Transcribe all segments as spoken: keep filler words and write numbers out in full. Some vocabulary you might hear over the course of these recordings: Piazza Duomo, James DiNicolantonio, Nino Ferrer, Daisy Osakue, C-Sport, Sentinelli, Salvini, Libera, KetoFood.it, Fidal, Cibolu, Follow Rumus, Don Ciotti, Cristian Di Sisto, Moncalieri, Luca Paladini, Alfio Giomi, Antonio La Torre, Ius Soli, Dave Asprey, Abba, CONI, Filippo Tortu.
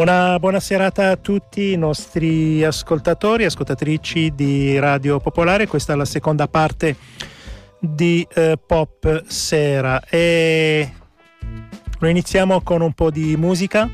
Una buona serata a tutti i nostri ascoltatori e ascoltatrici di Radio Popolare. Questa è la seconda parte di eh, Pop Sera e lo iniziamo con un po' di musica.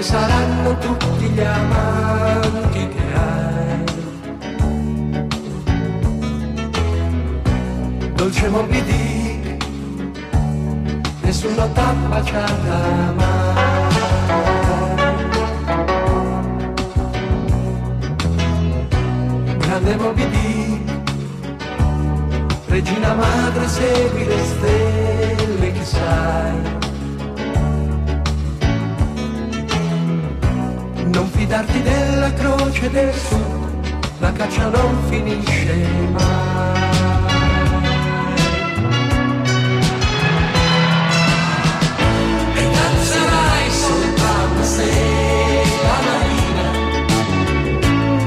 Saranno tutti gli amanti che hai, dolce morbidì, nessuno t'ha baciata mai, grande morbidì, regina madre, segui le stelle che sai. Non fidarti della croce del sud, la caccia non finisce mai. E danzerai soltanto se la marina,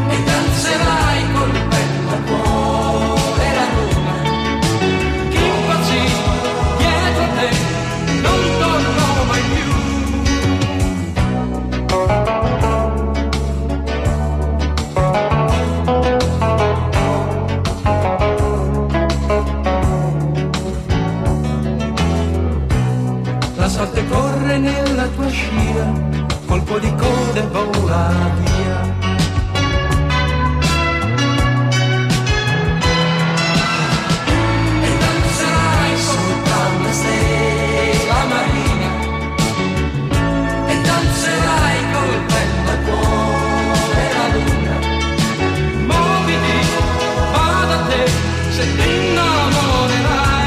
e danzerai col petto a cuore la luna, che impazzì dietro a te non tornerò mai più. Sorte corre nella tua scia, colpo di coda e vola via. E danzerai sotto una stella marina, e danzerai col petto a cuore la luna. Muoviti, va da te, se ti innamorerai.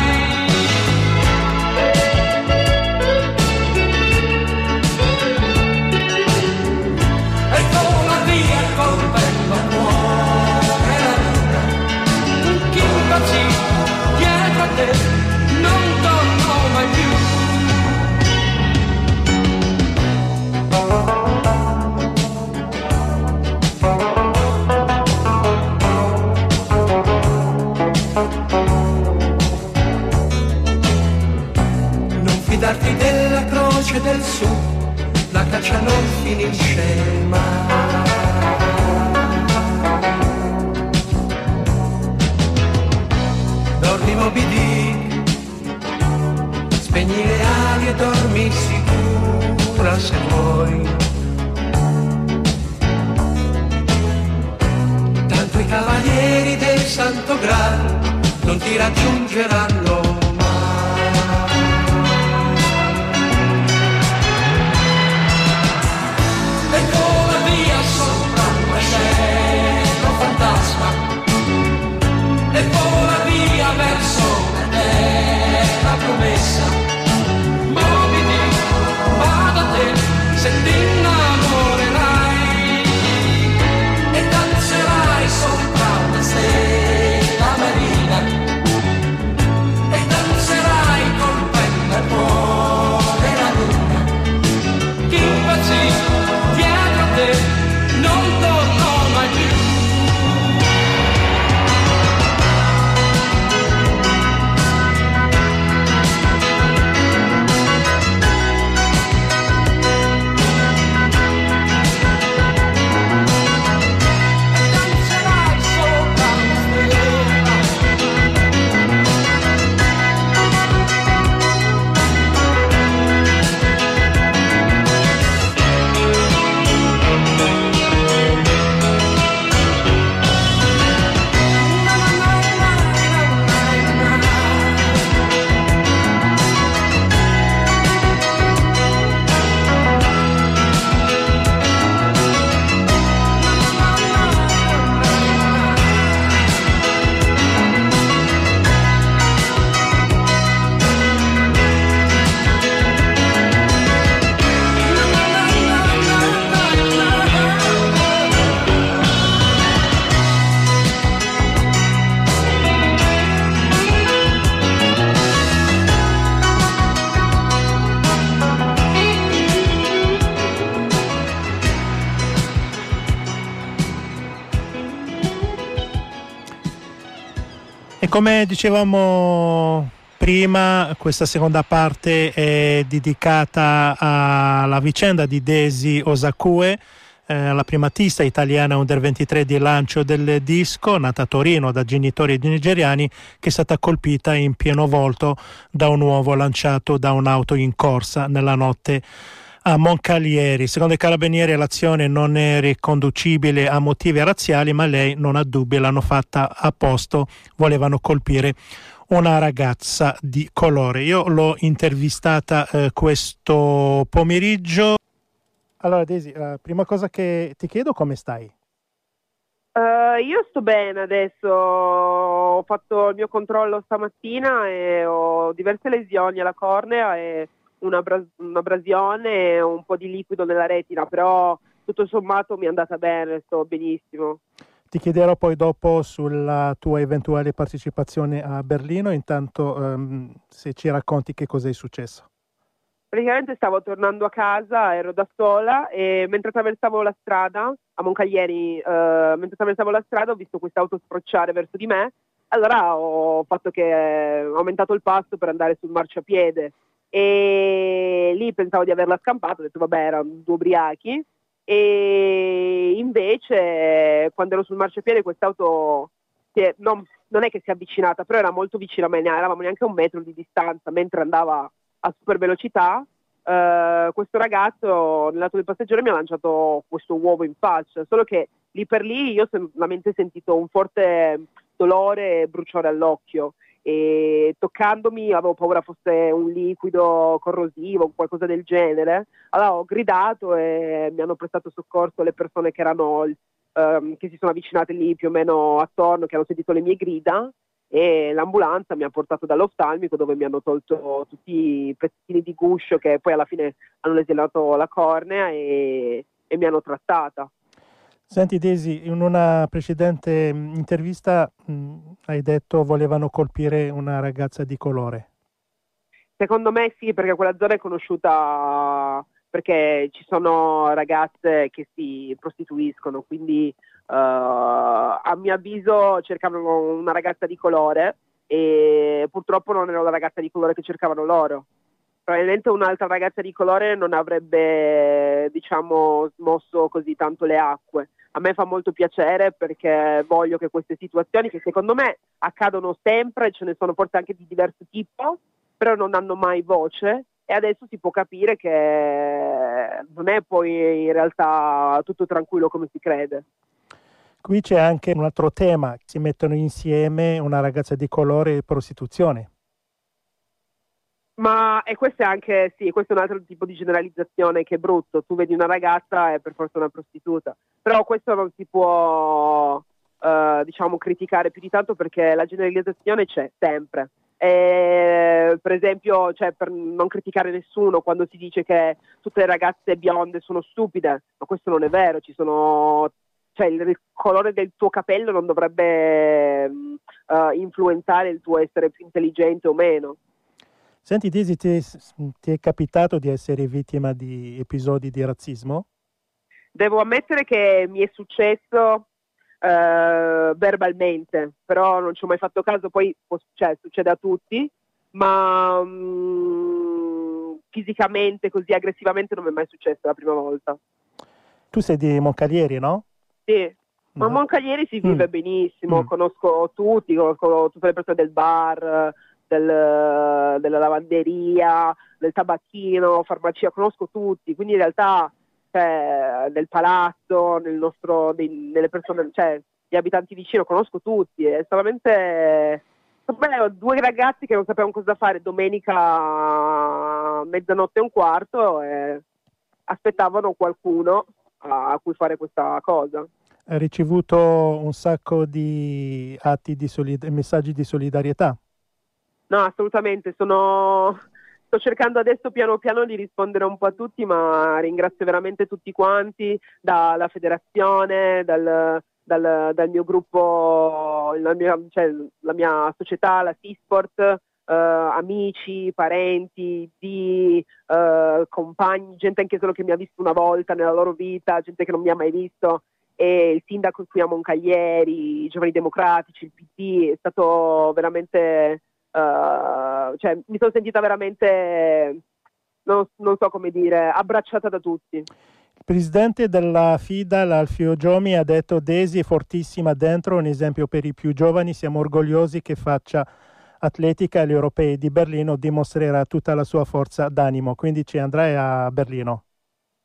Darti della croce del sud, la caccia non finisce mai. Dormi morbidi, spegni le ali e dormi sicura se vuoi. Tanto i cavalieri del Santo Graal non ti raggiungeranno. E vola via verso la terra promessa. Muoviti, va da te, se ti innamorerai. E danzerai sopra una E come dicevamo prima, questa seconda parte è dedicata alla vicenda di Daisy Osakue, eh, la primatista italiana under ventitré di lancio del disco, nata a Torino da genitori nigeriani, che è stata colpita in pieno volto da un uovo lanciato da un'auto in corsa nella notte a Moncalieri. Secondo i carabinieri l'azione non è riconducibile a motivi razziali, ma lei non ha dubbi, l'hanno fatta apposta, volevano colpire una ragazza di colore. Io l'ho intervistata eh, questo pomeriggio. Allora Daisy, la prima cosa che ti chiedo, come stai? Uh, io sto bene adesso, ho fatto il mio controllo stamattina e ho diverse lesioni alla cornea e un'abrasione e un po' di liquido nella retina, però tutto sommato mi è andata bene, sto benissimo. Ti chiederò poi dopo sulla tua eventuale partecipazione a Berlino, intanto um, se ci racconti che cosa è successo. Praticamente stavo tornando a casa, ero da sola e mentre attraversavo la strada a Moncalieri, eh, mentre attraversavo la strada ho visto quest'auto sfrocciare verso di me, allora ho fatto che ho aumentato il passo per andare sul marciapiede e lì pensavo di averla scampata, ho detto vabbè, erano due ubriachi, e invece quando ero sul marciapiede quest'auto si è, non, non è che si è avvicinata, però era molto vicina a me, ne eravamo neanche a un metro di distanza, mentre andava a super velocità eh, questo ragazzo nel lato del passeggero mi ha lanciato questo uovo in faccia, solo che lì per lì io solamente ho sentito un forte dolore e bruciore all'occhio, e toccandomi avevo paura fosse un liquido corrosivo, qualcosa del genere, allora ho gridato e mi hanno prestato soccorso le persone che erano ehm, che si sono avvicinate lì più o meno attorno, che hanno sentito le mie grida, e l'ambulanza mi ha portato dall'oftalmico dove mi hanno tolto tutti i pezzettini di guscio che poi alla fine hanno lesionato la cornea e, e mi hanno trattata. Senti Daisy, in una precedente intervista mh, hai detto volevano colpire una ragazza di colore. Secondo me sì, perché quella zona è conosciuta perché ci sono ragazze che si prostituiscono, quindi uh, a mio avviso cercavano una ragazza di colore e purtroppo non era la ragazza di colore che cercavano loro. Probabilmente un'altra ragazza di colore non avrebbe, diciamo, smosso così tanto le acque. A me fa molto piacere perché voglio che queste situazioni, che secondo me accadono sempre, ce ne sono forse anche di diverso tipo, però non hanno mai voce, e adesso si può capire che non è poi in realtà tutto tranquillo come si crede. Qui c'è anche un altro tema, si mettono insieme una ragazza di colore e prostituzione. Ma e questo è anche, sì, questo è un altro tipo di generalizzazione che è brutto, tu vedi una ragazza e per forza una prostituta, però questo non si può eh, diciamo criticare più di tanto perché la generalizzazione c'è sempre. E, per esempio, cioè, per non criticare nessuno, quando si dice che tutte le ragazze bionde sono stupide, ma questo non è vero, ci sono... Cioè il colore del tuo capello non dovrebbe eh, influenzare il tuo essere più intelligente o meno. Senti Daisy, ti, ti è capitato di essere vittima di episodi di razzismo? Devo ammettere che mi è successo eh, verbalmente, però non ci ho mai fatto caso, poi cioè, succede a tutti, ma mh, fisicamente, così aggressivamente non mi è mai successo la prima volta. Tu sei di Moncalieri, no? Sì. Ma a Moncalieri si vive mm. benissimo, mm. conosco tutti, conosco tutte le persone del bar, Del, della lavanderia, del tabacchino, farmacia, conosco tutti, quindi in realtà cioè, nel palazzo, nel nostro, dei, nelle persone, cioè gli abitanti vicino, conosco tutti, è solamente beh, due ragazzi che non sapevano cosa fare domenica mezzanotte e un quarto e aspettavano qualcuno a cui fare questa cosa. Hai ricevuto un sacco di atti di solid- messaggi di solidarietà? No, assolutamente, sono... sto cercando adesso piano piano di rispondere un po' a tutti, ma ringrazio veramente tutti quanti, dalla federazione, dal, dal, dal mio gruppo, la mia, cioè, la mia società, la C-Sport, eh, amici, parenti, di, eh, compagni, gente anche solo che mi ha visto una volta nella loro vita, gente che non mi ha mai visto. e il sindaco qui a Moncalieri, i Giovani Democratici, il P D, è stato veramente, uh, cioè mi sono sentita veramente, non, non so come dire, abbracciata da tutti. Il presidente della Fidal, Alfio Giomi, ha detto: Daisy è fortissima dentro, un esempio per i più giovani, siamo orgogliosi che faccia atletica agli europei di Berlino, dimostrerà tutta la sua forza d'animo, quindi ci andrai a Berlino?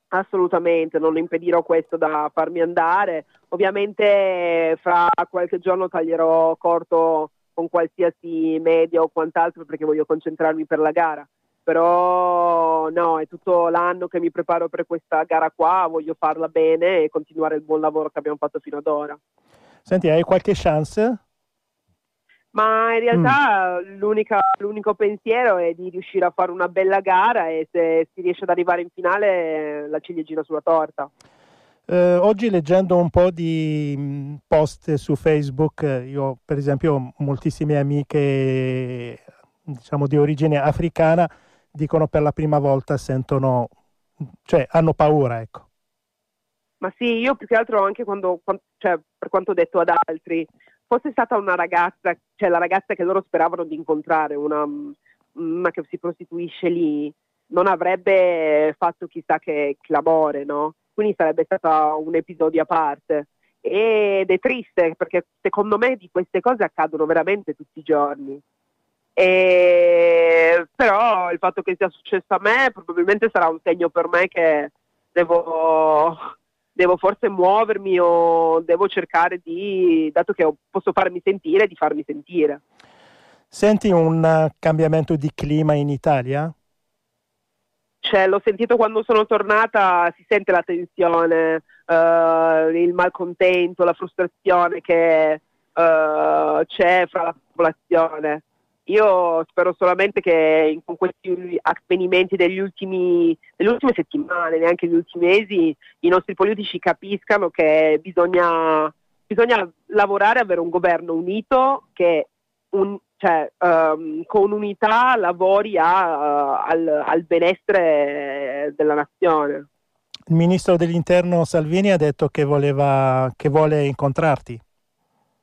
Assolutamente, non impedirò questo da farmi andare, ovviamente fra qualche giorno taglierò corto con qualsiasi media o quant'altro perché voglio concentrarmi per la gara. Però no, è tutto l'anno che mi preparo per questa gara qua, voglio farla bene e continuare il buon lavoro che abbiamo fatto fino ad ora. Senti, hai qualche chance? Ma in realtà mm. l'unica, l'unico pensiero è di riuscire a fare una bella gara e se si riesce ad arrivare in finale la ciliegina sulla torta. Eh, oggi leggendo un po' di post su Facebook, io per esempio ho moltissime amiche diciamo di origine africana, dicono per la prima volta sentono, cioè hanno paura, ecco. Ma sì, io più che altro anche quando, quando cioè, per quanto ho detto ad altri, fosse stata una ragazza, cioè la ragazza che loro speravano di incontrare, una, una che si prostituisce lì, non avrebbe fatto chissà che clamore, no? Quindi sarebbe stato un episodio a parte. Ed è triste perché secondo me di queste cose accadono veramente tutti i giorni. E però il fatto che sia successo a me probabilmente sarà un segno per me che devo, devo forse muovermi o devo cercare di, dato che posso farmi sentire, di farmi sentire. Senti un cambiamento di clima in Italia? Cioè, l'ho sentito quando sono tornata, si sente la tensione, uh, il malcontento, la frustrazione che uh, c'è fra la popolazione. Io spero solamente che con questi avvenimenti degli ultimi, delle ultime settimane, neanche degli ultimi mesi, i nostri politici capiscano che bisogna, bisogna lavorare, avere un governo unito che un, cioè, um, con unità lavori a, uh, al, al benessere della nazione. Il ministro dell'Interno Salvini ha detto che, voleva, che vuole incontrarti.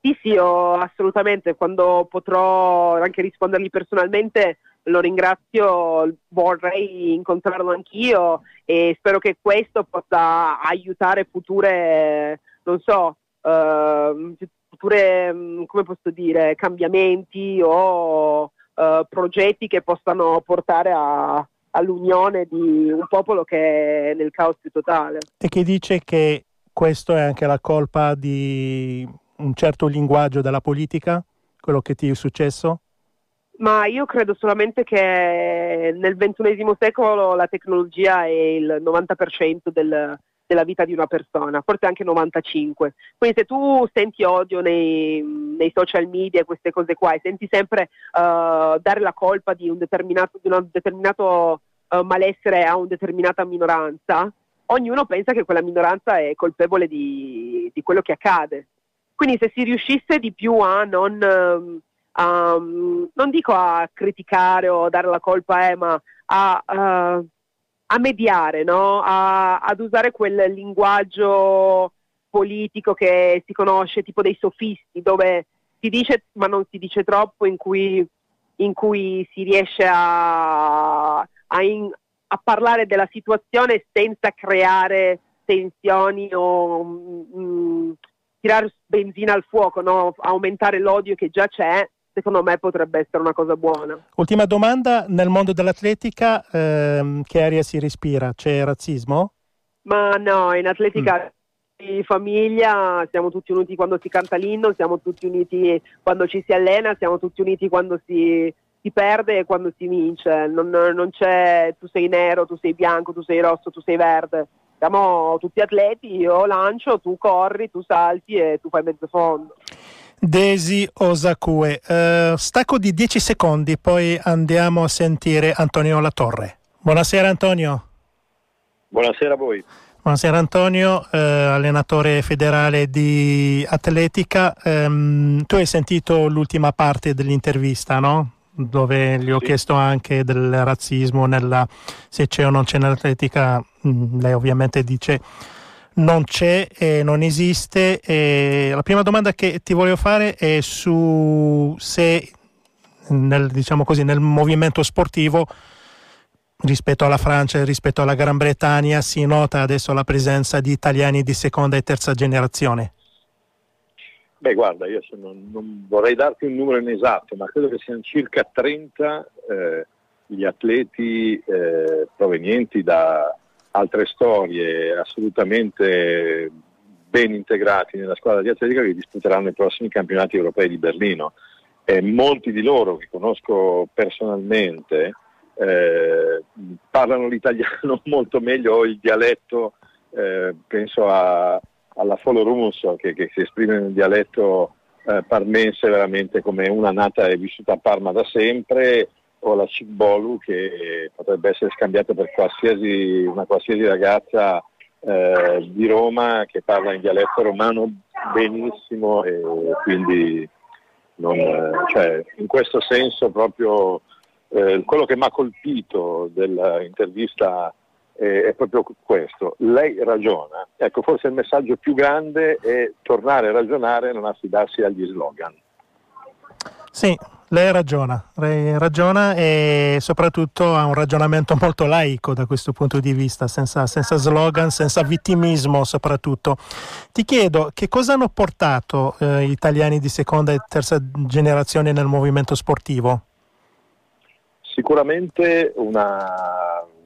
Sì, sì, oh, assolutamente, quando potrò anche rispondergli personalmente lo ringrazio, vorrei incontrarlo anch'io e spero che questo possa aiutare future, non so, uh, future, come posso dire, cambiamenti o uh, progetti che possano portare a, all'unione di un popolo che è nel caos più totale. E che dice che questo è anche la colpa di un certo linguaggio della politica, quello che ti è successo? Ma io credo solamente che nel ventunesimo secolo la tecnologia è il novanta per cento del, della vita di una persona, forse anche novantacinque. Quindi se tu senti odio nei, nei social media e queste cose qua e senti sempre uh, dare la colpa di un determinato, di un determinato uh, malessere a una determinata minoranza, ognuno pensa che quella minoranza è colpevole di, di quello che accade. Quindi se si riuscisse di più a non, um, non dico a criticare o dare la colpa a eh, ma a, uh, a mediare, no? a, ad usare quel linguaggio politico che si conosce, tipo dei sofisti, dove si dice ma non si dice troppo, in cui, in cui si riesce a, a, in, a parlare della situazione senza creare tensioni o... Mm, tirare benzina al fuoco, no? Aumentare l'odio che già c'è, secondo me potrebbe essere una cosa buona. Ultima domanda, nel mondo dell'atletica ehm, che aria si respira? C'è razzismo? Ma no, in atletica mm. in famiglia siamo tutti uniti quando si canta l'inno, siamo tutti uniti quando ci si allena, siamo tutti uniti quando si, si perde e quando si vince. Non, non c'è tu sei nero, tu sei bianco, tu sei rosso, tu sei verde. Siamo tutti atleti, io lancio, tu corri, tu salti e tu fai mezzo fondo. Daisy Osakue, eh, stacco di dieci secondi, poi andiamo a sentire Antonio La Torre. Buonasera Antonio. Buonasera a voi. Buonasera Antonio, eh, allenatore federale di atletica. Ehm, tu hai sentito l'ultima parte dell'intervista, no? Dove gli ho sì. chiesto anche del razzismo, nella, se c'è o non c'è nell'atletica. Lei ovviamente dice non c'è, eh, non esiste. Eh, la prima domanda che ti volevo fare è su se nel, diciamo così, nel movimento sportivo rispetto alla Francia e rispetto alla Gran Bretagna si nota adesso la presenza di italiani di seconda e terza generazione. Beh, guarda, io sono, non vorrei darti un numero inesatto, ma credo che siano circa trenta eh, gli atleti eh, provenienti da altre storie, assolutamente ben integrati nella squadra di atletica, che disputeranno i prossimi campionati europei di Berlino. E molti di loro che conosco personalmente eh, parlano l'italiano molto meglio, o il dialetto, eh, penso a, alla Follow Rumus, che, che si esprime nel dialetto eh, parmense veramente come una nata e vissuta a Parma da sempre, o la Cibolu, che potrebbe essere scambiata per qualsiasi, una qualsiasi ragazza eh, di Roma che parla in dialetto romano benissimo, e quindi non, cioè, in questo senso proprio eh, quello che mi ha colpito dell'intervista eh, è proprio questo. Lei ragiona, ecco, forse il messaggio più grande è tornare a ragionare e non affidarsi agli slogan. Sì, lei ragiona, lei ragiona e soprattutto ha un ragionamento molto laico da questo punto di vista, senza, senza slogan, senza vittimismo soprattutto. Ti chiedo, che cosa hanno portato eh, gli italiani di seconda e terza generazione nel movimento sportivo? Sicuramente un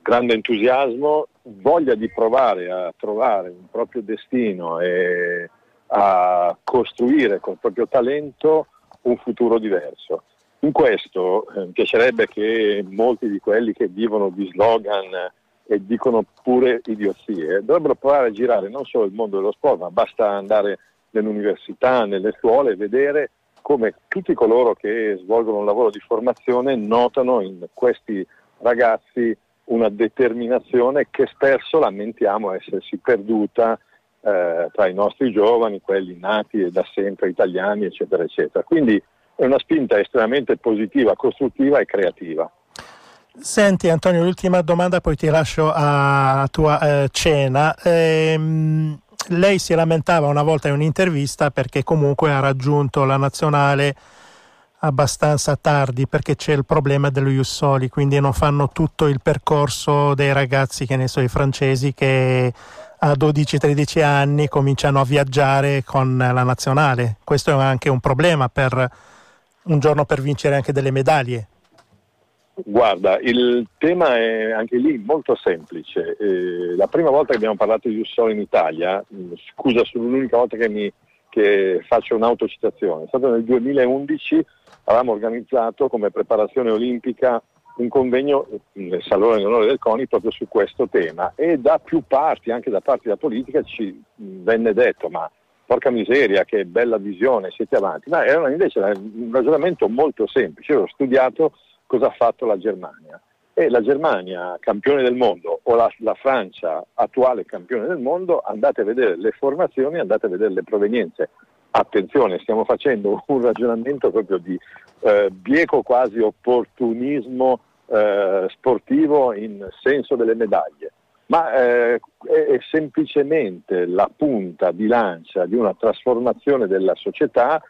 grande entusiasmo, voglia di provare a trovare un proprio destino e a costruire col proprio talento un futuro diverso. In questo eh, mi piacerebbe che molti di quelli che vivono di slogan e dicono pure idiozie dovrebbero provare a girare non solo il mondo dello sport, ma basta andare nell'università, nelle scuole e vedere come tutti coloro che svolgono un lavoro di formazione notano in questi ragazzi una determinazione che spesso lamentiamo essersi perduta Eh, tra i nostri giovani, quelli nati e da sempre italiani, eccetera eccetera. Quindi è una spinta estremamente positiva, costruttiva e creativa. Senti Antonio, l'ultima domanda, poi ti lascio alla tua eh, cena. Ehm, lei si lamentava una volta in un'intervista perché comunque ha raggiunto la nazionale abbastanza tardi, perché c'è il problema dello Ius Soli, quindi non fanno tutto il percorso dei ragazzi, che ne so, i francesi, che a dodici tredici anni cominciano a viaggiare con la nazionale. Questo è anche un problema per un giorno per vincere anche delle medaglie. Guarda, il tema è anche lì molto semplice. Eh, la prima volta che abbiamo parlato di Ius Soli in Italia, scusa, sono l'unica volta che mi che faccio un'autocitazione, è stato nel duemilaundici. Avevamo organizzato come preparazione olimpica un convegno nel Salone in onore del CONI proprio su questo tema, e da più parti, anche da parte della politica, ci venne detto: ma porca miseria, che bella visione, siete avanti. Ma era invece un ragionamento molto semplice. Io ho studiato cosa ha fatto la Germania, e la Germania campione del mondo, o la, la Francia attuale campione del mondo, andate a vedere le formazioni, andate a vedere le provenienze. Attenzione, stiamo facendo un ragionamento proprio di eh, bieco quasi opportunismo eh, sportivo in senso delle medaglie, ma eh, è semplicemente la punta di lancia di una trasformazione della società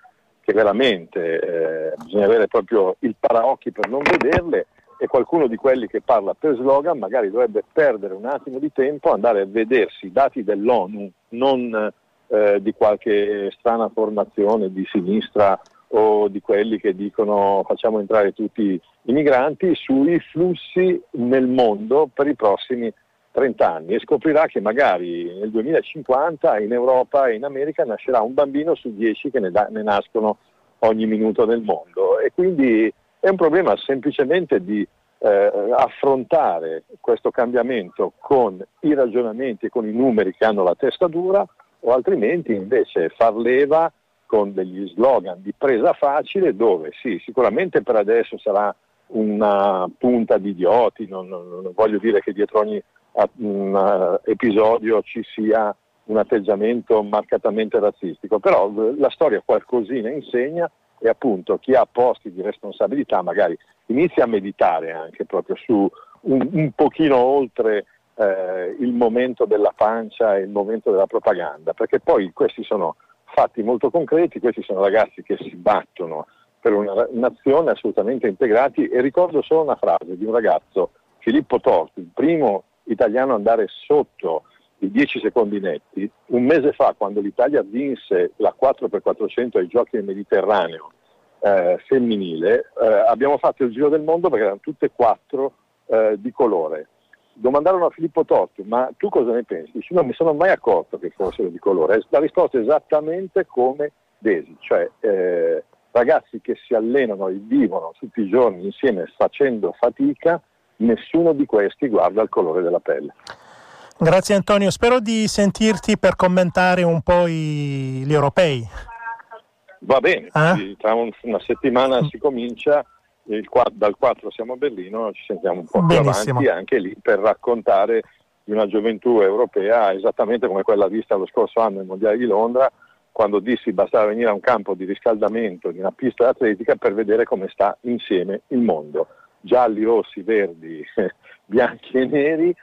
che veramente eh, bisogna avere proprio il paraocchi per non vederle, e qualcuno di quelli che parla per slogan magari dovrebbe perdere un attimo di tempo, andare a vedersi i dati dell'ONU, non Eh, di qualche strana formazione di sinistra o di quelli che dicono facciamo entrare tutti i migranti, sui flussi nel mondo per i prossimi trenta anni, e scoprirà che magari nel duemilacinquanta in Europa e in America nascerà un bambino su dieci che ne, da, ne nascono ogni minuto nel mondo. E quindi è un problema semplicemente di eh, affrontare questo cambiamento con i ragionamenti e con i numeri che hanno la testa dura, o altrimenti invece far leva con degli slogan di presa facile, dove sì, sicuramente per adesso sarà una punta di idioti, non, non, non voglio dire che dietro ogni a, un, uh, episodio ci sia un atteggiamento marcatamente razzistico, però la storia qualcosina insegna, e appunto chi ha posti di responsabilità magari inizia a meditare anche proprio su un, un pochino oltre eh, il momento della pancia e il momento della propaganda, perché poi questi sono fatti molto concreti, questi sono ragazzi che si battono per una nazione assolutamente integrati, e ricordo solo una frase di un ragazzo, Filippo Tortu, il primo italiano a andare sotto i dieci secondi netti, un mese fa, quando l'Italia vinse la quattro per quattrocento ai giochi del Mediterraneo eh, femminile, eh, abbiamo fatto il giro del mondo perché erano tutte e quattro eh, di colore. Domandarono a Filippo Tortu: ma tu cosa ne pensi? Dice: non mi sono mai accorto che fossero di colore. La risposta è esattamente come Daisy, cioè eh, ragazzi che si allenano e vivono tutti i giorni insieme facendo fatica, nessuno di questi guarda il colore della pelle. Grazie Antonio, spero di sentirti per commentare un po' i... gli europei. Va bene, eh? Tra un, una settimana si comincia, il, dal quattro siamo a Berlino, ci sentiamo un po' più avanti anche lì per raccontare di una gioventù europea esattamente come quella vista lo scorso anno ai Mondiali di Londra, quando dissi bastava venire a un campo di riscaldamento di una pista atletica per vedere come sta insieme il mondo. Gialli, rossi, verdi, bianchi e neri,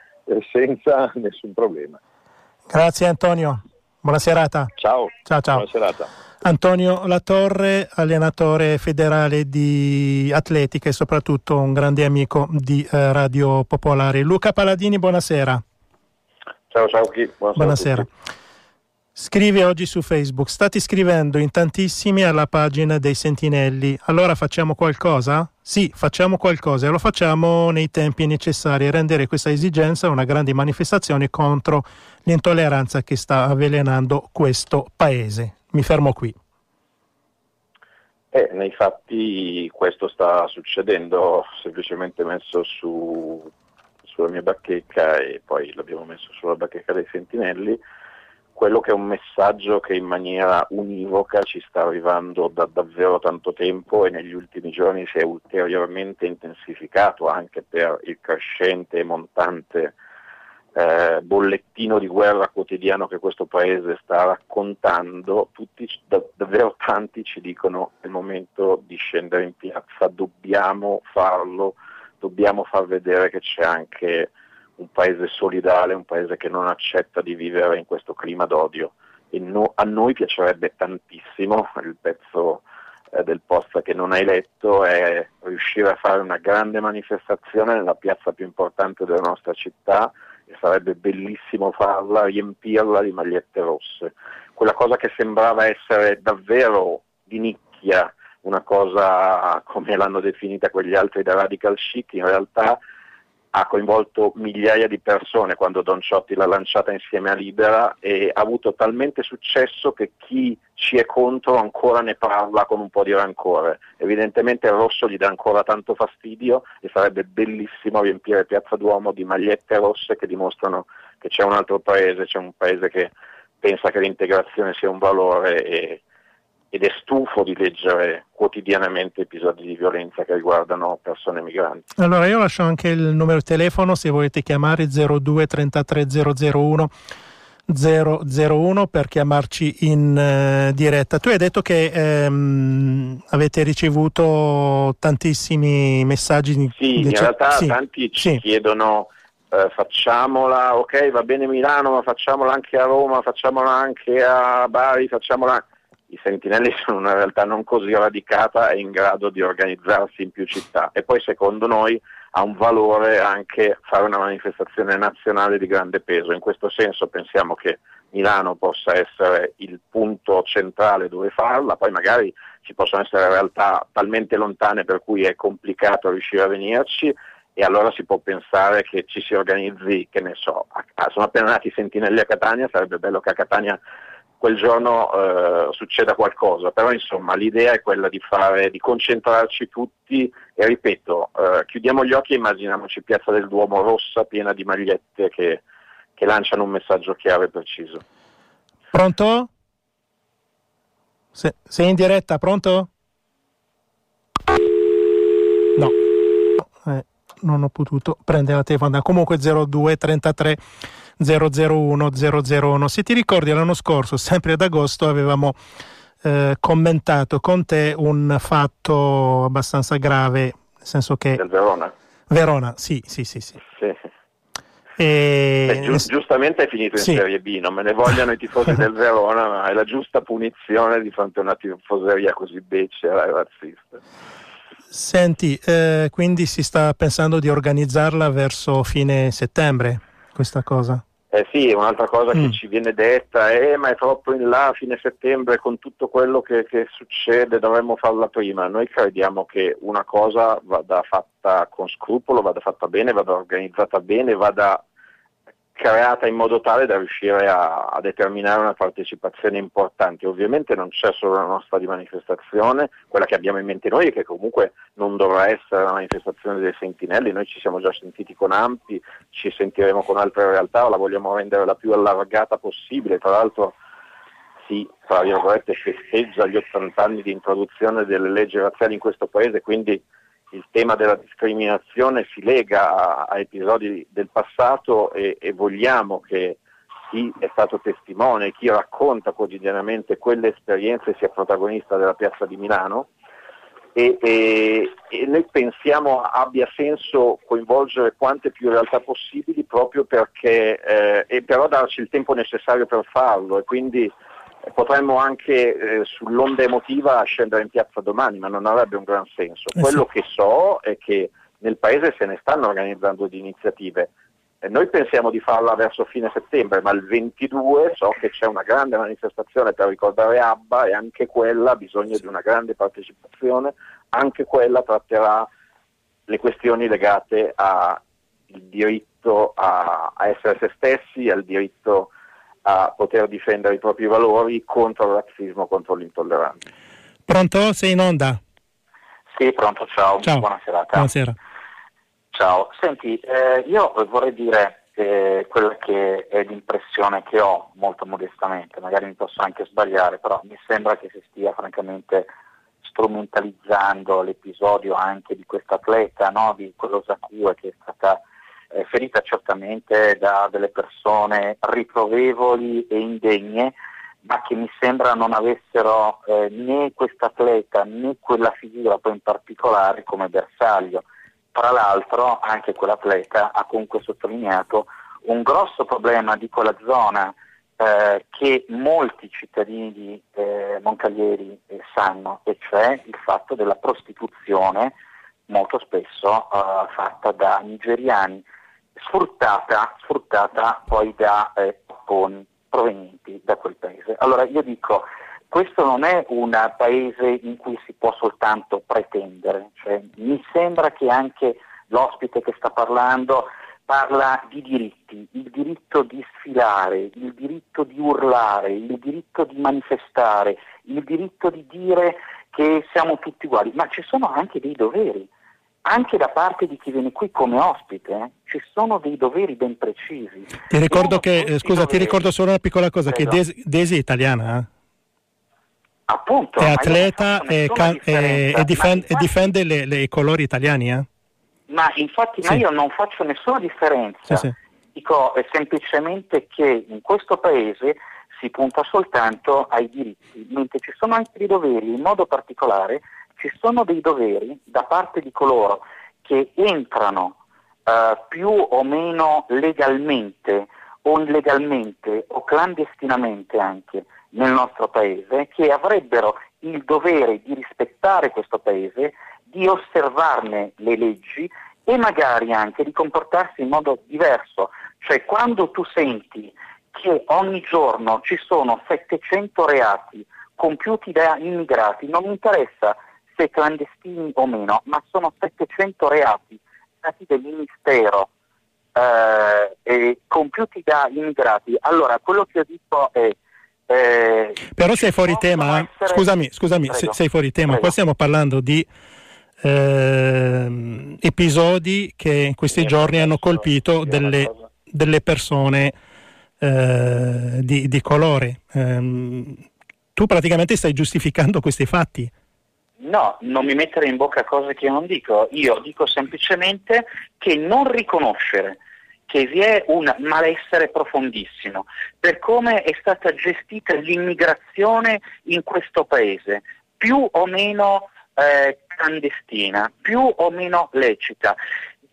senza nessun problema. Grazie Antonio, buona serata. Ciao, ciao, ciao. Buona serata. Antonio La Torre, allenatore federale di atletica e soprattutto un grande amico di eh, Radio Popolare. Luca Paladini, buonasera. Ciao, ciao Chi, buonasera. Buonasera. Scrive oggi su Facebook: state scrivendo in tantissimi alla pagina dei Sentinelli, allora facciamo qualcosa? Sì, facciamo qualcosa, e lo facciamo nei tempi necessari a rendere questa esigenza una grande manifestazione contro l'intolleranza che sta avvelenando questo paese. Mi fermo qui. Eh, nei fatti questo sta succedendo, ho semplicemente messo su, sulla mia bacheca, e poi l'abbiamo messo sulla bacheca dei Sentinelli, quello che è un messaggio che in maniera univoca ci sta arrivando da davvero tanto tempo, e negli ultimi giorni si è ulteriormente intensificato anche per il crescente e montante eh, bollettino di guerra quotidiano che questo paese sta raccontando. Tutti, dav- davvero tanti ci dicono: è il momento di scendere in piazza, dobbiamo farlo, dobbiamo far vedere che c'è anche un paese solidale, un paese che non accetta di vivere in questo clima d'odio. E no, a noi piacerebbe tantissimo, il pezzo eh, del post che non hai letto, è riuscire a fare una grande manifestazione nella piazza più importante della nostra città, e sarebbe bellissimo farla, riempirla di magliette rosse. Quella cosa che sembrava essere davvero di nicchia, una cosa come l'hanno definita quegli altri da radical chic, in realtà ha coinvolto migliaia di persone quando Don Ciotti l'ha lanciata insieme a Libera, e ha avuto talmente successo che chi ci è contro ancora ne parla con un po' di rancore. Evidentemente il rosso gli dà ancora tanto fastidio, e sarebbe bellissimo riempire Piazza Duomo di magliette rosse che dimostrano che c'è un altro paese, c'è un paese che pensa che l'integrazione sia un valore, e, ed è stufo di leggere quotidianamente episodi di violenza che riguardano persone migranti. Allora io lascio anche il numero di telefono se volete chiamare, zero due trentatré zero zero uno zero zero uno, per chiamarci in eh, diretta. Tu hai detto che ehm, avete ricevuto tantissimi messaggi. Sì, in realtà sì, tanti ci sì. chiedono eh, facciamola, ok va bene Milano, ma facciamola anche a Roma, facciamola anche a Bari, facciamola. I Sentinelli sono una realtà non così radicata e in grado di organizzarsi in più città, e poi secondo noi ha un valore anche fare una manifestazione nazionale di grande peso. In questo senso pensiamo che Milano possa essere il punto centrale dove farla, poi magari ci possono essere realtà talmente lontane per cui è complicato riuscire a venirci, e allora si può pensare che ci si organizzi, che ne so, a, sono appena nati i Sentinelli a Catania, sarebbe bello che a Catania quel giorno eh, succeda qualcosa, però insomma l'idea è quella di fare, di concentrarci tutti, e ripeto, eh, chiudiamo gli occhi e immaginiamoci Piazza del Duomo rossa piena di magliette che, che lanciano un messaggio chiaro e preciso. Pronto? Se, sei in diretta, pronto? No, eh, non ho potuto prendere la telefonata, comunque zero due trentatré zero zero uno zero zero uno. Se ti ricordi, l'anno scorso, sempre ad agosto, avevamo eh, commentato con te un fatto abbastanza grave, nel senso che del Verona Verona sì sì sì sì, sì. E... Beh, giu- giustamente è finito in sì. Serie B, non me ne vogliono i tifosi del Verona, ma è la giusta punizione di fronte a una tifoseria così becera e razzista. Senti, eh, quindi si sta pensando di organizzarla verso fine settembre, questa cosa? Eh sì, un'altra cosa mm. che ci viene detta è eh, ma è troppo in là, fine settembre, con tutto quello che, che succede dovremmo farla prima. Noi crediamo che una cosa vada fatta con scrupolo, vada fatta bene, vada organizzata bene, vada creata in modo tale da riuscire a, a determinare una partecipazione importante. Ovviamente non c'è solo la nostra di manifestazione, quella che abbiamo in mente noi, che comunque non dovrà essere la manifestazione dei Sentinelli. Noi ci siamo già sentiti con Ampi, ci sentiremo con altre realtà, la vogliamo rendere la più allargata possibile. Tra l'altro si, tra virgolette, festeggia gli ottanta anni di introduzione delle leggi razziali in questo paese, quindi il tema della discriminazione si lega a, a episodi del passato e, e vogliamo che chi è stato testimone, chi racconta quotidianamente quelle esperienze sia protagonista della piazza di Milano e, e, e noi pensiamo abbia senso coinvolgere quante più realtà possibili proprio perché, eh, e però darci il tempo necessario per farlo e quindi potremmo anche eh, sull'onda emotiva scendere in piazza domani, ma non avrebbe un gran senso. Eh Quello sì. che so è che nel paese se ne stanno organizzando di iniziative. E noi pensiamo di farla verso fine settembre, ma il ventidue so che c'è una grande manifestazione per ricordare Abba e anche quella ha bisogno sì. di una grande partecipazione, anche quella tratterà le questioni legate al diritto a, a essere se stessi, al diritto a poter difendere i propri valori contro il razzismo, contro l'intolleranza. Pronto? Sei in onda? Sì, pronto, ciao. Ciao. Buona serata. Buonasera. Ciao. Senti, eh, io vorrei dire eh, quella che è l'impressione che ho, molto modestamente, magari mi posso anche sbagliare, però mi sembra che si stia francamente strumentalizzando l'episodio anche di quest'atleta, no? Di quello Osakue che è stata ferita certamente da delle persone riprovevoli e indegne, ma che mi sembra non avessero eh, né quest'atleta né quella figura poi in particolare come bersaglio. Tra l'altro anche quell'atleta ha comunque sottolineato un grosso problema di quella zona eh, che molti cittadini di eh, Moncalieri eh, sanno, e cioè il fatto della prostituzione molto spesso eh, fatta da nigeriani, sfruttata sfruttata poi da eh, papponi provenienti da quel paese. Allora io dico, questo non è un paese in cui si può soltanto pretendere, cioè mi sembra che anche l'ospite che sta parlando parla di diritti, il diritto di sfilare, il diritto di urlare, il diritto di manifestare, il diritto di dire che siamo tutti uguali, ma ci sono anche dei doveri. Anche da parte di chi viene qui come ospite, eh, ci sono dei doveri ben precisi. Ti ricordo che, eh, scusa, doveri. ti ricordo solo una piccola cosa, Prego. che Daisy è italiana. Eh? Appunto. È atleta e, can- e, e, difend- infatti, e difende le, le, i colori italiani. Eh? Ma infatti sì. ma io non faccio nessuna differenza. Sì, sì. Dico è semplicemente che in questo paese si punta soltanto ai diritti, mentre ci sono anche dei doveri, in modo particolare ci sono dei doveri da parte di coloro che entrano eh, più o meno legalmente o illegalmente o clandestinamente anche nel nostro paese, che avrebbero il dovere di rispettare questo paese, di osservarne le leggi e magari anche di comportarsi in modo diverso. Cioè quando tu senti che ogni giorno ci sono settecento reati compiuti da immigrati, non mi interessa se clandestini o meno, ma sono settecento reati stati del Ministero eh, e compiuti da immigrati. Allora, quello che io dico è eh, però sei fuori tema, essere... scusami, scusami, se, sei fuori tema, Prego. Qua stiamo parlando di eh, episodi che in questi sì, giorni hanno colpito delle, delle persone eh, di, di colore. Eh, tu praticamente stai giustificando questi fatti. No, non mi mettere in bocca cose che io non dico, io dico semplicemente che non riconoscere che vi è un malessere profondissimo per come è stata gestita l'immigrazione in questo paese, più o meno eh, clandestina, più o meno lecita,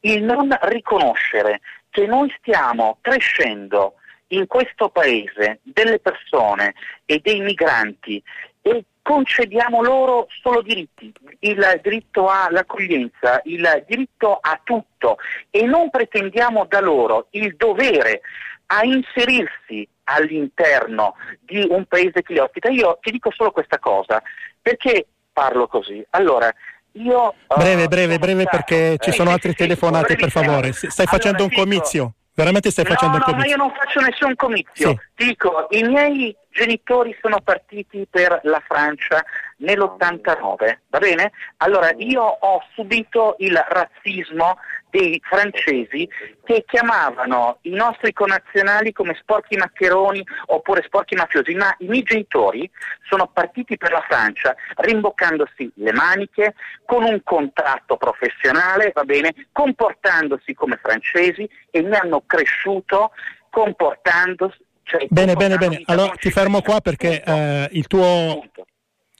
il non riconoscere che noi stiamo crescendo in questo paese delle persone e dei migranti e concediamo loro solo diritti, il diritto all'accoglienza, il diritto a tutto, e non pretendiamo da loro il dovere a inserirsi all'interno di un paese che li ospita. Io ti dico solo questa cosa, perché parlo così. Allora, io... Breve, breve, breve, perché ci sono altre telefonate, per favore. Stai facendo un comizio. Veramente stai facendo no, no, il comizio? No, ma io non faccio nessun comizio. Sì. Ti dico, i miei genitori sono partiti per la Francia nell'ottantanove, va bene? Allora, io ho subito il razzismo dei francesi che chiamavano i nostri connazionali come sporchi maccheroni oppure sporchi mafiosi, ma i miei genitori sono partiti per la Francia rimboccandosi le maniche con un contratto professionale, va bene, comportandosi come francesi, e mi hanno cresciuto comportandosi, cioè, bene, comportandosi bene, bene. Allora ti fermo qua perché eh, il tuo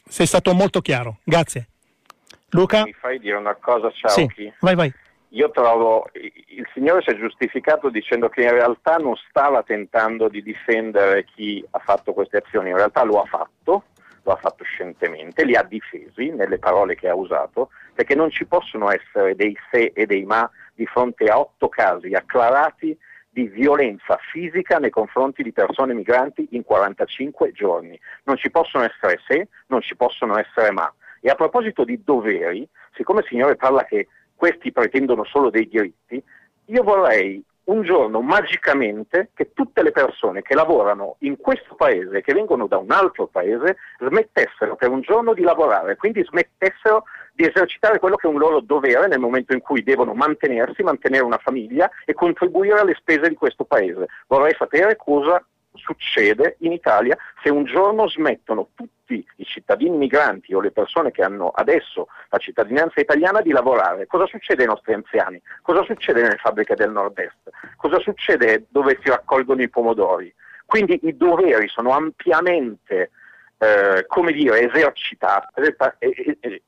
sei stato molto chiaro. Grazie. Luca, mi fai dire una cosa, ciao. Sì, chi? Vai, vai. Io trovo, il signore si è giustificato dicendo che in realtà non stava tentando di difendere chi ha fatto queste azioni, in realtà lo ha fatto, lo ha fatto scientemente, li ha difesi nelle parole che ha usato, perché non ci possono essere dei se e dei ma di fronte a otto casi acclarati di violenza fisica nei confronti di persone migranti in quarantacinque giorni. Non ci possono essere se, non ci possono essere ma. E a proposito di doveri, siccome il signore parla che questi pretendono solo dei diritti, io vorrei un giorno magicamente che tutte le persone che lavorano in questo paese, che vengono da un altro paese, smettessero per un giorno di lavorare, quindi smettessero di esercitare quello che è un loro dovere nel momento in cui devono mantenersi, mantenere una famiglia e contribuire alle spese di questo paese. Vorrei sapere cosa succede in Italia se un giorno smettono tutti i cittadini migranti o le persone che hanno adesso la cittadinanza italiana di lavorare. Cosa succede ai nostri anziani? Cosa succede nelle fabbriche del nord-est? Cosa succede dove si raccolgono i pomodori? Quindi i doveri sono ampiamente, eh, come dire, esercitati eh, eh,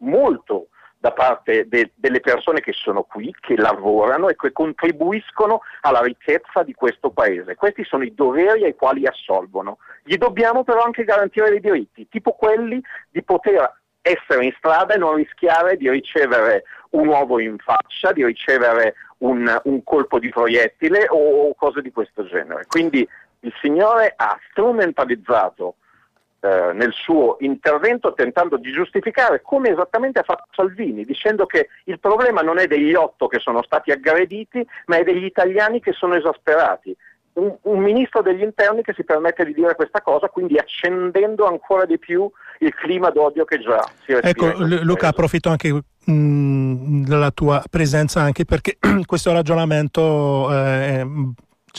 molto da parte de- delle persone che sono qui, che lavorano e che contribuiscono alla ricchezza di questo paese. Questi sono i doveri ai quali assolvono. Gli dobbiamo però anche garantire dei diritti, tipo quelli di poter essere in strada e non rischiare di ricevere un uovo in faccia, di ricevere un, un colpo di proiettile o, o cose di questo genere. Quindi il signore ha strumentalizzato Eh, nel suo intervento, tentando di giustificare, come esattamente ha fatto Salvini, dicendo che il problema non è degli otto che sono stati aggrediti, ma è degli italiani che sono esasperati. Un, un ministro degli interni che si permette di dire questa cosa, quindi accendendo ancora di più il clima d'odio che già si respira. Ecco, Luca, paese. Approfitto anche mh, della tua presenza, anche perché questo ragionamento eh,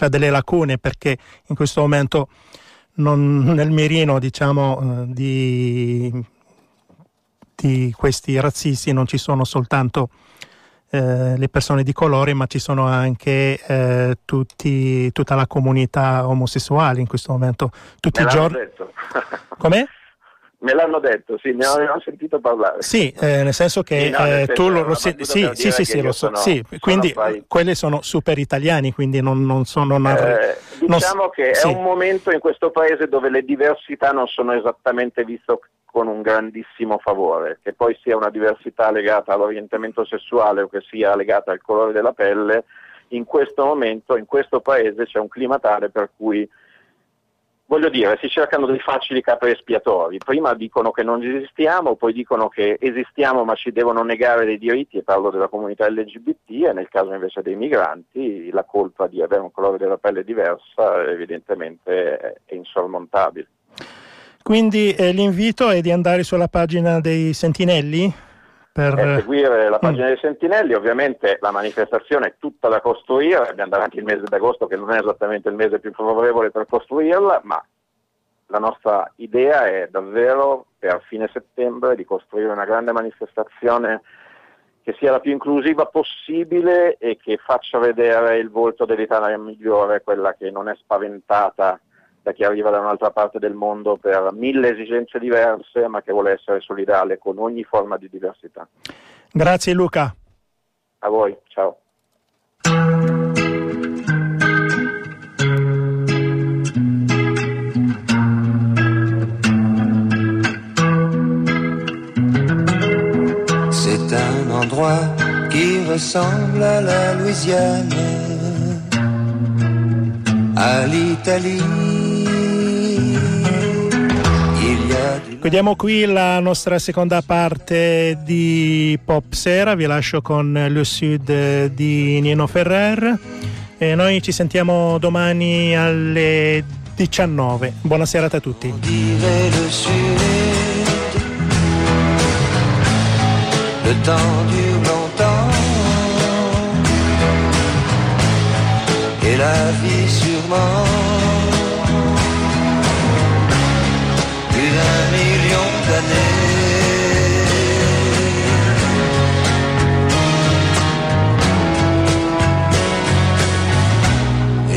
ha delle lacune, perché in questo momento non nel mirino, diciamo, di, di questi razzisti non ci sono soltanto eh, le persone di colore, ma ci sono anche eh, tutti, tutta la comunità omosessuale in questo momento. Tutti i giorni. Com'è? Me l'hanno detto, sì, ne ho sentito parlare. Sì, eh, nel senso che no, nel eh, senso, tu lo, lo senti. Sì, sì, sì, sì, lo so. Sì, quindi sono quelli sono super italiani, quindi non, non sono. Non eh, non, diciamo che sì. È un momento in questo paese dove le diversità non sono esattamente viste con un grandissimo favore, che poi sia una diversità legata all'orientamento sessuale o che sia legata al colore della pelle. In questo momento, in questo paese, c'è un clima tale per cui, voglio dire, si cercano dei facili capri espiatori. Prima dicono che non esistiamo, poi dicono che esistiamo ma ci devono negare dei diritti, e parlo della comunità L G B T, e nel caso invece dei migranti la colpa di avere un colore della pelle diversa evidentemente è insormontabile. Quindi eh, l'invito è di andare sulla pagina dei Sentinelli? Per eh, seguire la pagina mm. dei Sentinelli. Ovviamente la manifestazione è tutta da costruire, abbiamo davanti il mese d'agosto che non è esattamente il mese più favorevole per costruirla, ma la nostra idea è davvero per fine settembre di costruire una grande manifestazione che sia la più inclusiva possibile e che faccia vedere il volto dell'Italia migliore, quella che non è spaventata da chi arriva da un'altra parte del mondo per mille esigenze diverse, ma che vuole essere solidale con ogni forma di diversità. Grazie Luca. A voi, ciao. endroit qui ressemble à la Louisiane, à l'Italie. Chiudiamo qui la nostra seconda parte di Pop Sera, vi lascio con Le Sud di Nino Ferrer e noi ci sentiamo domani alle diciannove. Buona serata a tutti. Un million d'années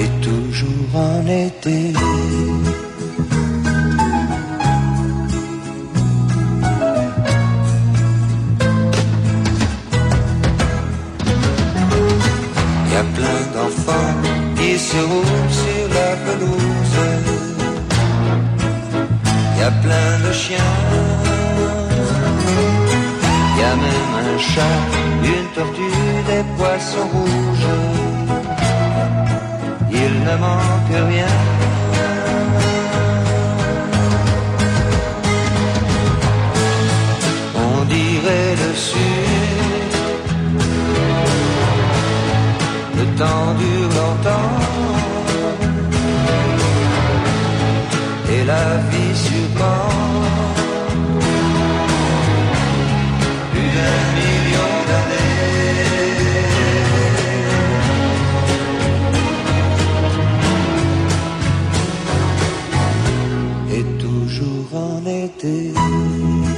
et toujours en été. Y a plein d'enfants qui se roulent sur la pelouse. Y'a plein de chiens, y'a même un chat, une tortue, des poissons rouges. Il ne manque rien. On dirait le sud, le temps dure longtemps. Et la vie sur bord, plus d'un million d'années, et toujours en été.